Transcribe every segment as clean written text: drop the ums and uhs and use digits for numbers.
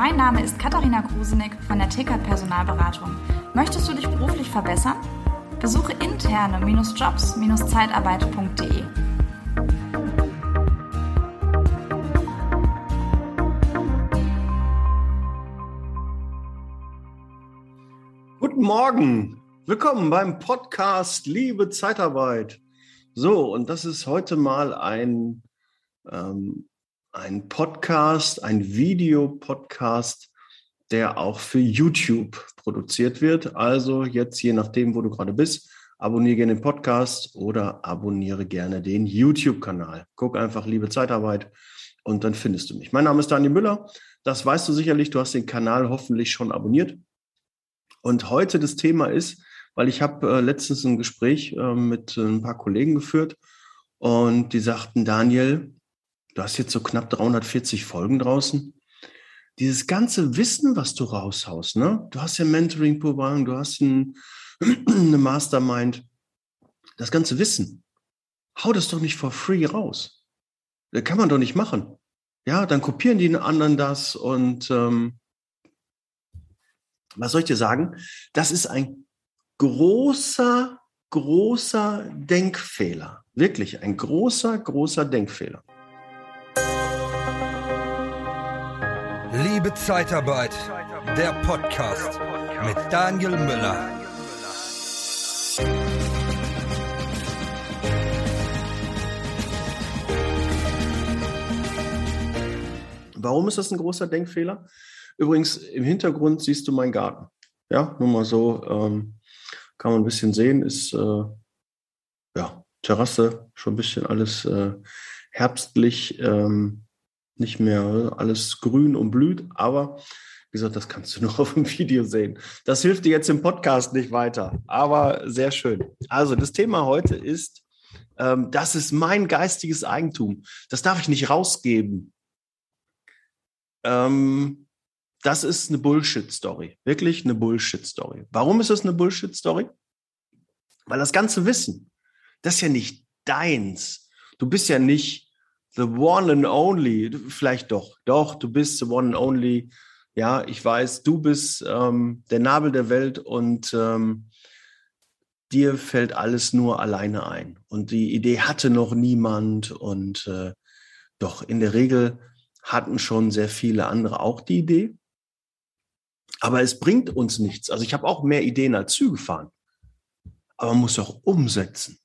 Mein Name ist Katharina Grusenig von der TK Personalberatung. Möchtest du dich beruflich verbessern? Besuche interne-jobs-zeitarbeit.de. Guten Morgen, willkommen beim Podcast Liebe Zeitarbeit. So, und das ist heute mal ein Podcast, ein Videopodcast, der auch für YouTube produziert wird. Also jetzt, je nachdem, wo du gerade bist, abonniere gerne den Podcast oder abonniere gerne den YouTube-Kanal. Guck einfach Liebe Zeitarbeit und dann findest du mich. Mein Name ist Daniel Müller. Das weißt du sicherlich. Du hast den Kanal hoffentlich schon abonniert. Und heute das Thema ist, weil ich habe letztens ein Gespräch mit ein paar Kollegen geführt und die sagten, Daniel, du hast jetzt so knapp 340 Folgen draußen. Dieses ganze Wissen, was du raushaust, ne? Du hast ja Mentoring-Programm, du hast eine Mastermind. Das ganze Wissen, hau das doch nicht for free raus. Das kann man doch nicht machen. Ja, dann kopieren die anderen das und was soll ich dir sagen? Das ist ein großer Denkfehler. Wirklich ein großer Denkfehler. Liebe Zeitarbeit, der Podcast mit Daniel Müller. Warum ist das ein großer Denkfehler? Übrigens, im Hintergrund siehst du meinen Garten. Ja, nur mal so, kann man ein bisschen sehen, ist ja Terrasse, schon ein bisschen alles herbstlich, nicht mehr alles grün und blüht, aber wie gesagt, das kannst du noch auf dem Video sehen. Das hilft dir jetzt im Podcast nicht weiter, aber sehr schön. Also das Thema heute ist, das ist mein geistiges Eigentum. Das darf ich nicht rausgeben. Das ist eine Bullshit-Story, wirklich eine Bullshit-Story. Warum ist das eine Bullshit-Story? Weil das ganze Wissen, das ist ja nicht deins. Du bist ja nicht the one and only, vielleicht doch, du bist the one and only, ja, ich weiß, du bist der Nabel der Welt und dir fällt alles nur alleine ein und die Idee hatte noch niemand und doch, in der Regel hatten schon sehr viele andere auch die Idee, aber es bringt uns nichts, also ich habe auch mehr Ideen als Züge fahren, aber man muss auch umsetzen,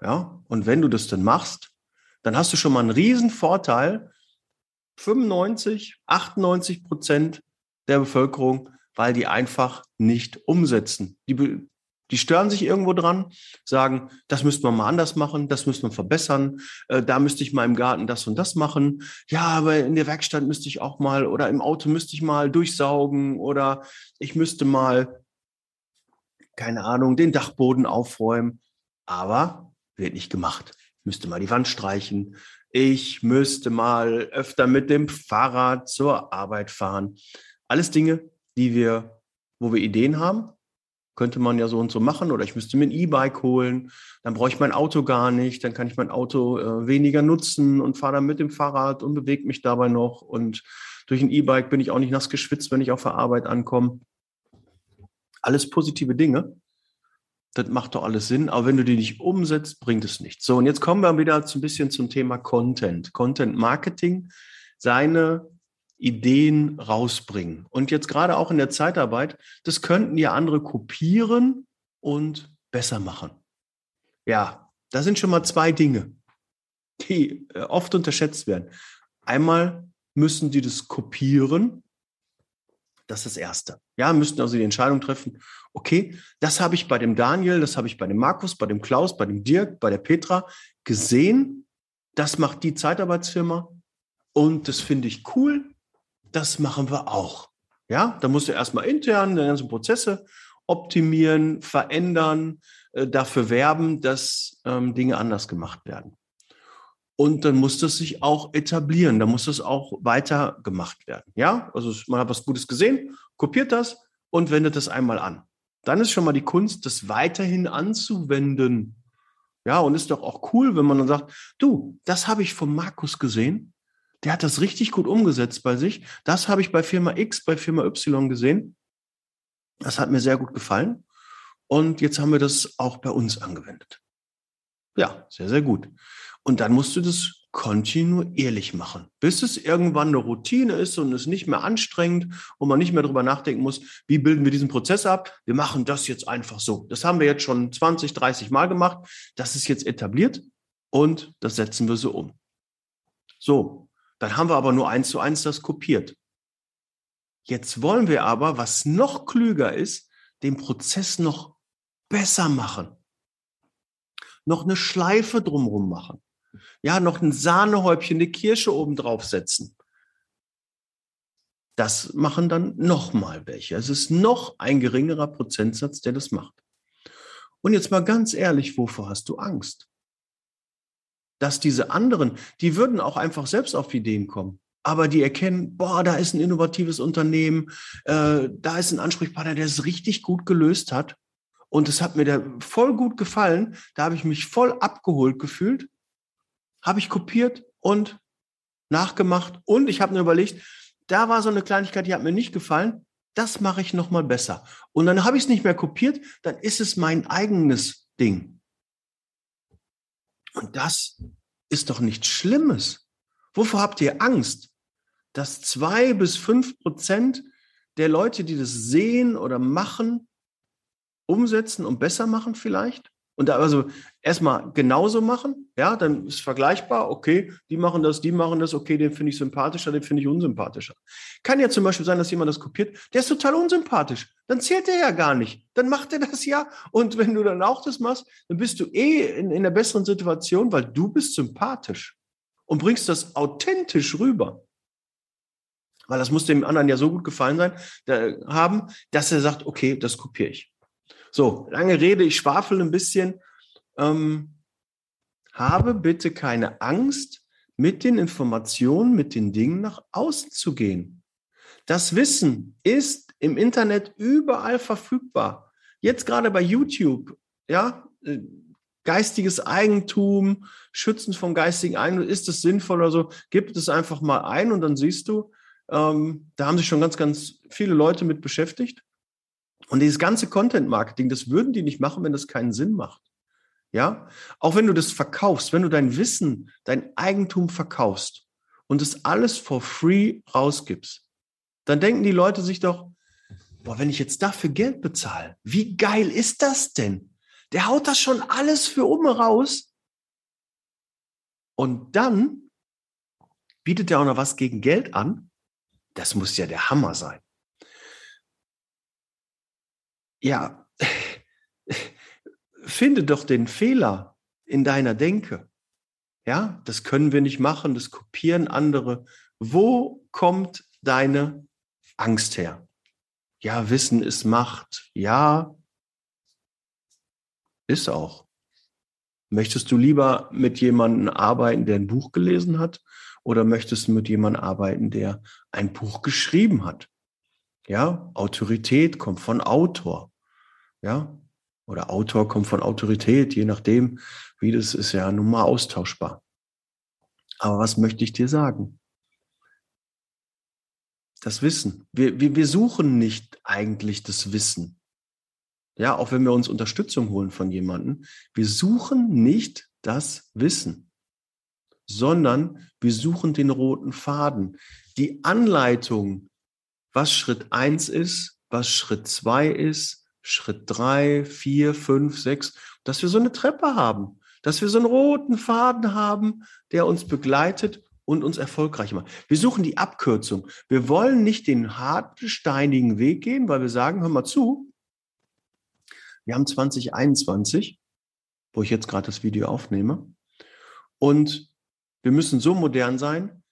ja, und wenn du das dann machst, dann hast du schon mal einen riesen Vorteil, 95-98% der Bevölkerung, weil die einfach nicht umsetzen. Die stören sich irgendwo dran, sagen, das müsste man mal anders machen, das müsste man verbessern, da müsste ich mal im Garten das und das machen, ja, aber in der Werkstatt müsste ich auch mal oder im Auto müsste ich mal durchsaugen oder ich müsste mal, keine Ahnung, den Dachboden aufräumen, aber wird nicht gemacht. Müsste mal die Wand streichen, ich müsste mal öfter mit dem Fahrrad zur Arbeit fahren. Alles Dinge, wo wir Ideen haben, könnte man ja so und so machen oder ich müsste mir ein E-Bike holen, dann brauche ich mein Auto gar nicht, dann kann ich mein Auto weniger nutzen und fahre dann mit dem Fahrrad und bewege mich dabei noch und durch ein E-Bike bin ich auch nicht nass geschwitzt, wenn ich auf der Arbeit ankomme. Alles positive Dinge. Das macht doch alles Sinn, aber wenn du die nicht umsetzt, bringt es nichts. So, und jetzt kommen wir wieder ein bisschen zum Thema Content. Content Marketing, seine Ideen rausbringen. Und jetzt gerade auch in der Zeitarbeit, das könnten ja andere kopieren und besser machen. Ja, da sind schon mal zwei Dinge, die oft unterschätzt werden. Einmal müssen die das kopieren. Das ist das Erste. Ja, müssten also die Entscheidung treffen, okay, das habe ich bei dem Daniel, das habe ich bei dem Markus, bei dem Klaus, bei dem Dirk, bei der Petra gesehen. Das macht die Zeitarbeitsfirma und das finde ich cool. Das machen wir auch. Ja, da musst du erstmal intern die ganzen Prozesse optimieren, verändern, dafür werben, dass Dinge anders gemacht werden. Und dann muss das sich auch etablieren, dann muss das auch weiter gemacht werden. Ja, also man hat was Gutes gesehen, kopiert das und wendet das einmal an. Dann ist schon mal die Kunst, das weiterhin anzuwenden. Ja, und ist doch auch cool, wenn man dann sagt, du, das habe ich von Markus gesehen, Der hat das richtig gut umgesetzt bei sich. Das habe ich bei Firma X, bei Firma Y gesehen. Das hat mir sehr gut gefallen. Und jetzt haben wir das auch bei uns angewendet. Ja, sehr, sehr gut. Und dann musst du das kontinuierlich machen, bis es irgendwann eine Routine ist und es nicht mehr anstrengend und man nicht mehr darüber nachdenken muss, wie bilden wir diesen Prozess ab? Wir machen das jetzt einfach so. Das haben wir jetzt schon 20, 30 Mal gemacht. Das ist jetzt etabliert und das setzen wir so um. So, dann haben wir aber nur 1:1 das kopiert. Jetzt wollen wir aber, was noch klüger ist, den Prozess noch besser machen. Noch eine Schleife drumherum machen. Ja, noch ein Sahnehäubchen, eine Kirsche oben drauf setzen. Das machen dann nochmal welche. Es ist noch ein geringerer Prozentsatz, der das macht. Und jetzt mal ganz ehrlich, wovor hast du Angst? Dass diese anderen, die würden auch einfach selbst auf Ideen kommen. Aber die erkennen, boah, da ist ein innovatives Unternehmen, da ist ein Ansprechpartner, der es richtig gut gelöst hat. Und das hat mir da voll gut gefallen. Da habe ich mich voll abgeholt gefühlt. Habe ich kopiert und nachgemacht. Und ich habe mir überlegt, da war so eine Kleinigkeit, die hat mir nicht gefallen. Das mache ich nochmal besser. Und dann habe ich es nicht mehr kopiert. Dann ist es mein eigenes Ding. Und das ist doch nichts Schlimmes. Wovor habt ihr Angst? Dass 2-5% der Leute, die das sehen oder machen, umsetzen und besser machen vielleicht? Und da also erstmal genauso machen, ja, dann ist vergleichbar, okay, die machen das, okay, den finde ich sympathischer, den finde ich unsympathischer. Kann ja zum Beispiel sein, dass jemand das kopiert, der ist total unsympathisch, dann zählt der ja gar nicht, dann macht er das ja und wenn du dann auch das machst, dann bist du eh in der besseren Situation, weil du bist sympathisch und bringst das authentisch rüber. Weil das muss dem anderen ja so gut gefallen sein, dass er sagt, okay, das kopiere ich. So, lange Rede, ich schwafel ein bisschen. Habe bitte keine Angst, mit den Informationen, mit den Dingen nach außen zu gehen. Das Wissen ist im Internet überall verfügbar. Jetzt gerade bei YouTube, ja, geistiges Eigentum, schützend vom geistigen Eigentum, ist es sinnvoll oder so, gib es einfach mal ein und dann siehst du, da haben sich schon ganz, ganz viele Leute mit beschäftigt. Und dieses ganze Content-Marketing, das würden die nicht machen, wenn das keinen Sinn macht. Ja, auch wenn du das verkaufst, wenn du dein Wissen, dein Eigentum verkaufst und das alles for free rausgibst, dann denken die Leute sich doch, boah, wenn ich jetzt dafür Geld bezahle, wie geil ist das denn? Der haut das schon alles für Umme raus. Und dann bietet er auch noch was gegen Geld an. Das muss ja der Hammer sein. Ja, finde doch den Fehler in deiner Denke. Ja, das können wir nicht machen, das kopieren andere. Wo kommt deine Angst her? Ja, Wissen ist Macht. Ja, ist auch. Möchtest du lieber mit jemandem arbeiten, der ein Buch gelesen hat? Oder möchtest du mit jemandem arbeiten, der ein Buch geschrieben hat? Ja, Autorität kommt von Autor. Ja, oder Autor kommt von Autorität, je nachdem, wie das ist ja nun mal austauschbar. Aber was möchte ich dir sagen? Das Wissen. Wir suchen nicht eigentlich das Wissen. Ja, auch wenn wir uns Unterstützung holen von jemandem. Wir suchen nicht das Wissen, sondern wir suchen den roten Faden. Die Anleitung, was Schritt 1 ist, was Schritt 2 ist, Schritt 3, 4, 5, 6, dass wir so eine Treppe haben, dass wir so einen roten Faden haben, der uns begleitet und uns erfolgreich macht. Wir suchen die Abkürzung. Wir wollen nicht den harten, steinigen Weg gehen, weil wir sagen, hör mal zu, wir haben 2021, wo ich jetzt gerade das Video aufnehme, und wir müssen so modern sein,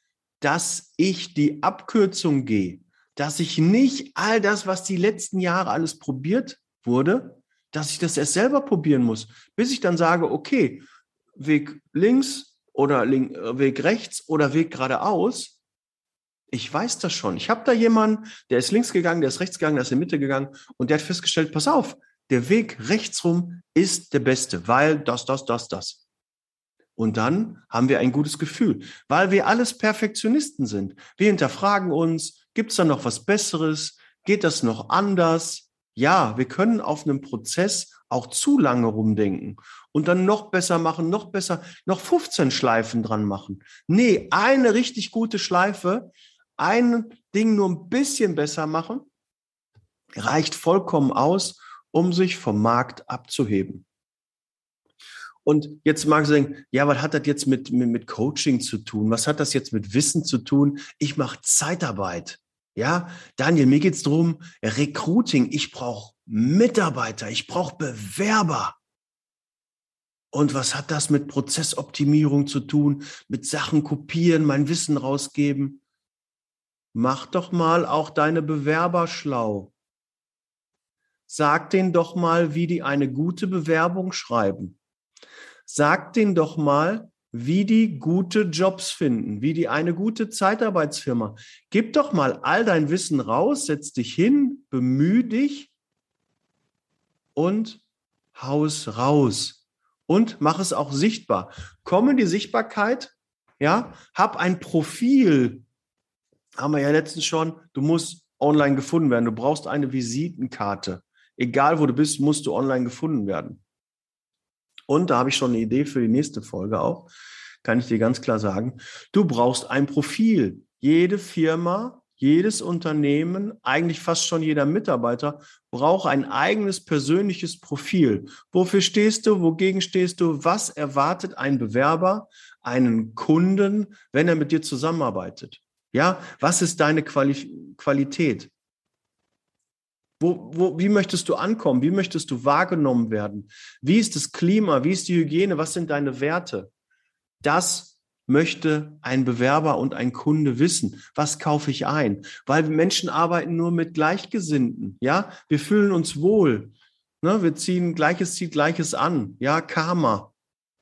dass ich die Abkürzung gehe. Dass ich nicht all das, was die letzten Jahre alles probiert wurde, dass ich das erst selber probieren muss, bis ich dann sage, okay, Weg links oder Weg rechts oder Weg geradeaus, ich weiß das schon. Ich habe da jemanden, der ist links gegangen, der ist rechts gegangen, der ist in die Mitte gegangen und der hat festgestellt, pass auf, der Weg rechts rum ist der beste, weil das. Und dann haben wir ein gutes Gefühl, weil wir alles Perfektionisten sind. Wir hinterfragen uns, gibt es da noch was Besseres? Geht das noch anders? Ja, wir können auf einem Prozess auch zu lange rumdenken und dann noch besser machen, noch besser, noch 15 Schleifen dran machen. Nee, eine richtig gute Schleife, ein Ding nur ein bisschen besser machen, reicht vollkommen aus, um sich vom Markt abzuheben. Und jetzt magst du denken, ja, was hat das jetzt mit Coaching zu tun? Was hat das jetzt mit Wissen zu tun? Ich mache Zeitarbeit. Ja, Daniel, mir geht es darum, Recruiting. Ich brauche Mitarbeiter, ich brauche Bewerber. Und was hat das mit Prozessoptimierung zu tun? Mit Sachen kopieren, mein Wissen rausgeben? Mach doch mal auch deine Bewerber schlau. Sag denen doch mal, wie die eine gute Bewerbung schreiben. Sagt denen doch mal, wie die gute Jobs finden, wie die eine gute Zeitarbeitsfirma. Gib doch mal all dein Wissen raus, setz dich hin, bemühe dich und hau's raus. Und mach es auch sichtbar. Komm in die Sichtbarkeit, ja, hab ein Profil. Haben wir ja letztens schon, du musst online gefunden werden, du brauchst eine Visitenkarte. Egal wo du bist, musst du online gefunden werden. Und da habe ich schon eine Idee für die nächste Folge auch, kann ich dir ganz klar sagen. Du brauchst ein Profil. Jede Firma, jedes Unternehmen, eigentlich fast schon jeder Mitarbeiter braucht ein eigenes persönliches Profil. Wofür stehst du? Wogegen stehst du? Was erwartet ein Bewerber, einen Kunden, wenn er mit dir zusammenarbeitet? Ja, was ist deine Qualität? Wie möchtest du ankommen? Wie möchtest du wahrgenommen werden? Wie ist das Klima? Wie ist die Hygiene? Was sind deine Werte? Das möchte ein Bewerber und ein Kunde wissen. Was kaufe ich ein? Weil Menschen arbeiten nur mit Gleichgesinnten. Ja, wir fühlen uns wohl. Ne? Wir ziehen Gleiches, zieht Gleiches an. Ja, Karma.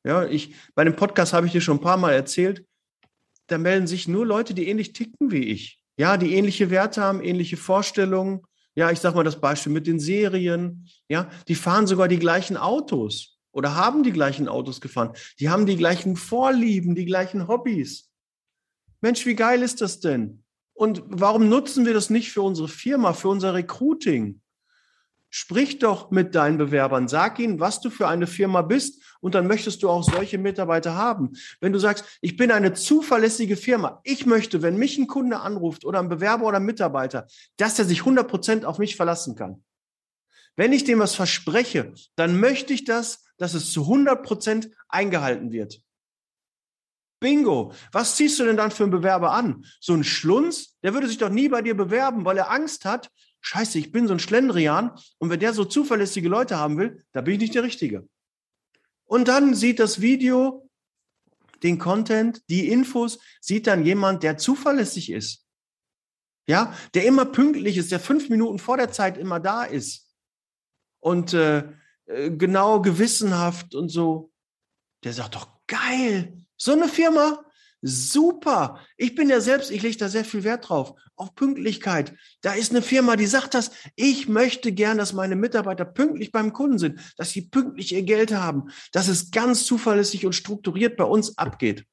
Ja, bei dem Podcast habe ich dir schon ein paar Mal erzählt, da melden sich nur Leute, die ähnlich ticken wie ich. Ja, die ähnliche Werte haben, ähnliche Vorstellungen. Ja, ich sag mal das Beispiel mit den Serien. Ja, die fahren sogar die gleichen Autos oder haben die gleichen Autos gefahren. Die haben die gleichen Vorlieben, die gleichen Hobbys. Mensch, wie geil ist das denn? Und warum nutzen wir das nicht für unsere Firma, für unser Recruiting? Sprich doch mit deinen Bewerbern, sag ihnen, was du für eine Firma bist und dann möchtest du auch solche Mitarbeiter haben. Wenn du sagst, ich bin eine zuverlässige Firma, ich möchte, wenn mich ein Kunde anruft oder ein Bewerber oder ein Mitarbeiter, dass er sich 100% auf mich verlassen kann. Wenn ich dem was verspreche, dann möchte ich das, dass es zu 100% eingehalten wird. Bingo, was ziehst du denn dann für einen Bewerber an? So ein Schlunz, der würde sich doch nie bei dir bewerben, weil er Angst hat, Scheiße, ich bin so ein Schlendrian und wenn der so zuverlässige Leute haben will, da bin ich nicht der Richtige. Und dann sieht das Video, den Content, die Infos, sieht dann jemand, der zuverlässig ist. Ja, der immer pünktlich ist, der 5 Minuten vor der Zeit immer da ist. Und genau gewissenhaft und so. Der sagt doch, geil, so eine Firma. Super, ich bin ja selbst, ich lege da sehr viel Wert drauf, auf Pünktlichkeit. Da ist eine Firma, die sagt das, ich möchte gern, dass meine Mitarbeiter pünktlich beim Kunden sind, dass sie pünktlich ihr Geld haben, dass es ganz zuverlässig und strukturiert bei uns abgeht.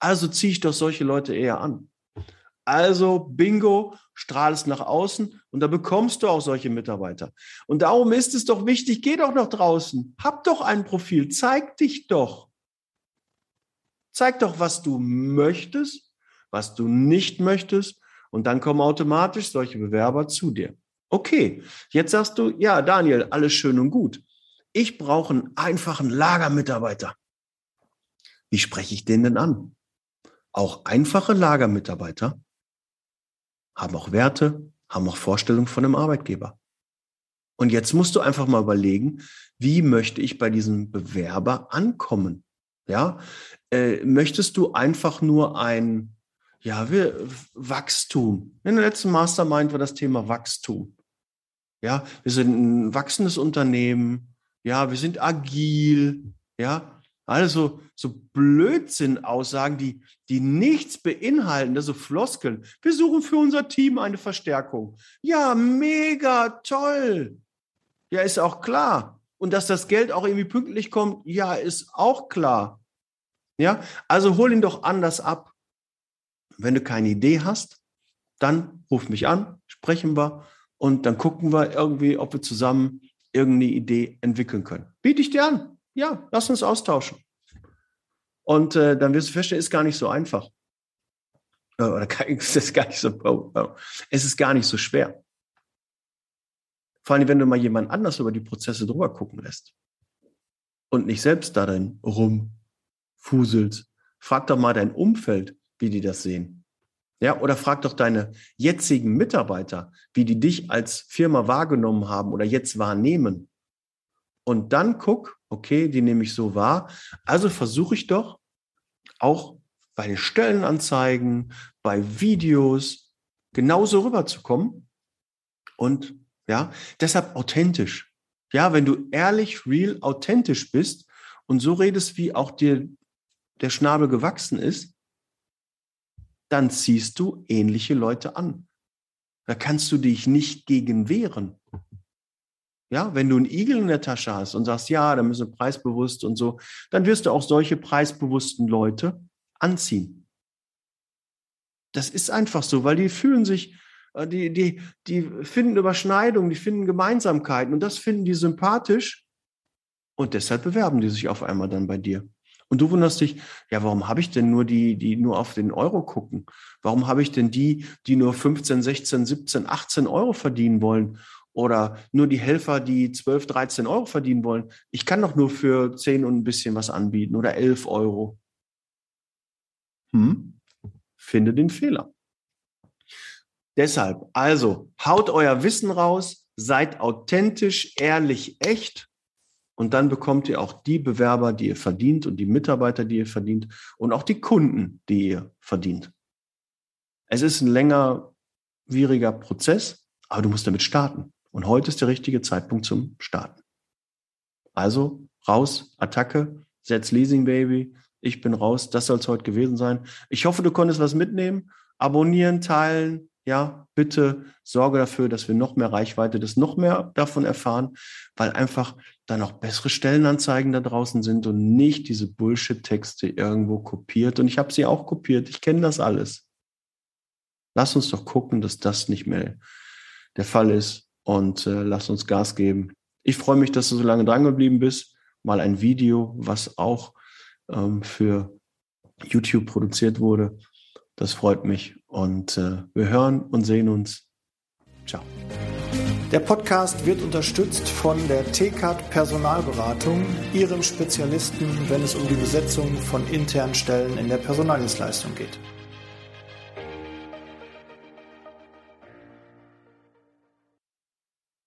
Also ziehe ich doch solche Leute eher an. Also bingo, strahl es nach außen und da bekommst du auch solche Mitarbeiter. Und darum ist es doch wichtig, geh doch nach draußen, hab doch ein Profil, zeig dich doch. Zeig doch, was du möchtest, was du nicht möchtest und dann kommen automatisch solche Bewerber zu dir. Okay, jetzt sagst du, ja Daniel, alles schön und gut. Ich brauche einen einfachen Lagermitarbeiter. Wie spreche ich den denn an? Auch einfache Lagermitarbeiter haben auch Werte, haben auch Vorstellungen von einem Arbeitgeber. Und jetzt musst du einfach mal überlegen, wie möchte ich bei diesem Bewerber ankommen? Ja, möchtest du einfach nur Wachstum? In der letzten Mastermind war das Thema Wachstum. Ja, wir sind ein wachsendes Unternehmen. Ja, wir sind agil. Ja, also so Blödsinn-Aussagen, die nichts beinhalten, das so Floskeln. Wir suchen für unser Team eine Verstärkung. Ja, mega toll. Ja, ist auch klar. Und dass das Geld auch irgendwie pünktlich kommt, ja, ist auch klar. Ja? Also hol ihn doch anders ab. Wenn du keine Idee hast, dann ruf mich an, sprechen wir und dann gucken wir irgendwie, ob wir zusammen irgendeine Idee entwickeln können. Biete ich dir an. Ja, lass uns austauschen. Und dann wirst du feststellen, ist gar nicht so einfach. Oder es ist gar nicht so schwer. Vor allem, wenn du mal jemand anders über die Prozesse drüber gucken lässt und nicht selbst darin rumfuselst. Frag doch mal dein Umfeld, wie die das sehen. Ja, oder frag doch deine jetzigen Mitarbeiter, wie die dich als Firma wahrgenommen haben oder jetzt wahrnehmen. Und dann guck, okay, die nehme ich so wahr. Also versuche ich doch auch bei den Stellenanzeigen, bei Videos genauso rüberzukommen und ja, deshalb authentisch. Ja, wenn du ehrlich, real, authentisch bist und so redest, wie auch dir der Schnabel gewachsen ist, dann ziehst du ähnliche Leute an. Da kannst du dich nicht gegen wehren. Ja, wenn du einen Igel in der Tasche hast und sagst, ja, da müssen wir preisbewusst und so, dann wirst du auch solche preisbewussten Leute anziehen. Das ist einfach so, weil die fühlen sich, die finden Überschneidungen, die finden Gemeinsamkeiten und das finden die sympathisch und deshalb bewerben die sich auf einmal dann bei dir. Und du wunderst dich, ja, warum habe ich denn nur die, die nur auf den Euro gucken? Warum habe ich denn die, die nur 15, 16, 17, 18 Euro verdienen wollen? Oder nur die Helfer, die 12, 13 Euro verdienen wollen? Ich kann doch nur für 10 und ein bisschen was anbieten oder 11 Euro. Finde den Fehler. Deshalb, also, haut euer Wissen raus, seid authentisch, ehrlich, echt und dann bekommt ihr auch die Bewerber, die ihr verdient und die Mitarbeiter, die ihr verdient und auch die Kunden, die ihr verdient. Es ist ein längerwieriger Prozess, aber du musst damit starten und heute ist der richtige Zeitpunkt zum Starten. Also, raus, Attacke, setz Leasing, Baby. Ich bin raus, das soll es heute gewesen sein. Ich hoffe, du konntest was mitnehmen. Abonnieren, teilen, ja, bitte sorge dafür, dass wir noch mehr Reichweite, dass noch mehr davon erfahren, weil einfach dann auch bessere Stellenanzeigen da draußen sind und nicht diese Bullshit-Texte irgendwo kopiert. Und ich habe sie auch kopiert, ich kenne das alles. Lass uns doch gucken, dass das nicht mehr der Fall ist und lass uns Gas geben. Ich freue mich, dass du so lange dran geblieben bist. Mal ein Video, was auch für YouTube produziert wurde. Das freut mich und wir hören und sehen uns. Ciao. Der Podcast wird unterstützt von der TK Personalberatung, ihrem Spezialisten, wenn es um die Besetzung von internen Stellen in der Personaldienstleistung geht.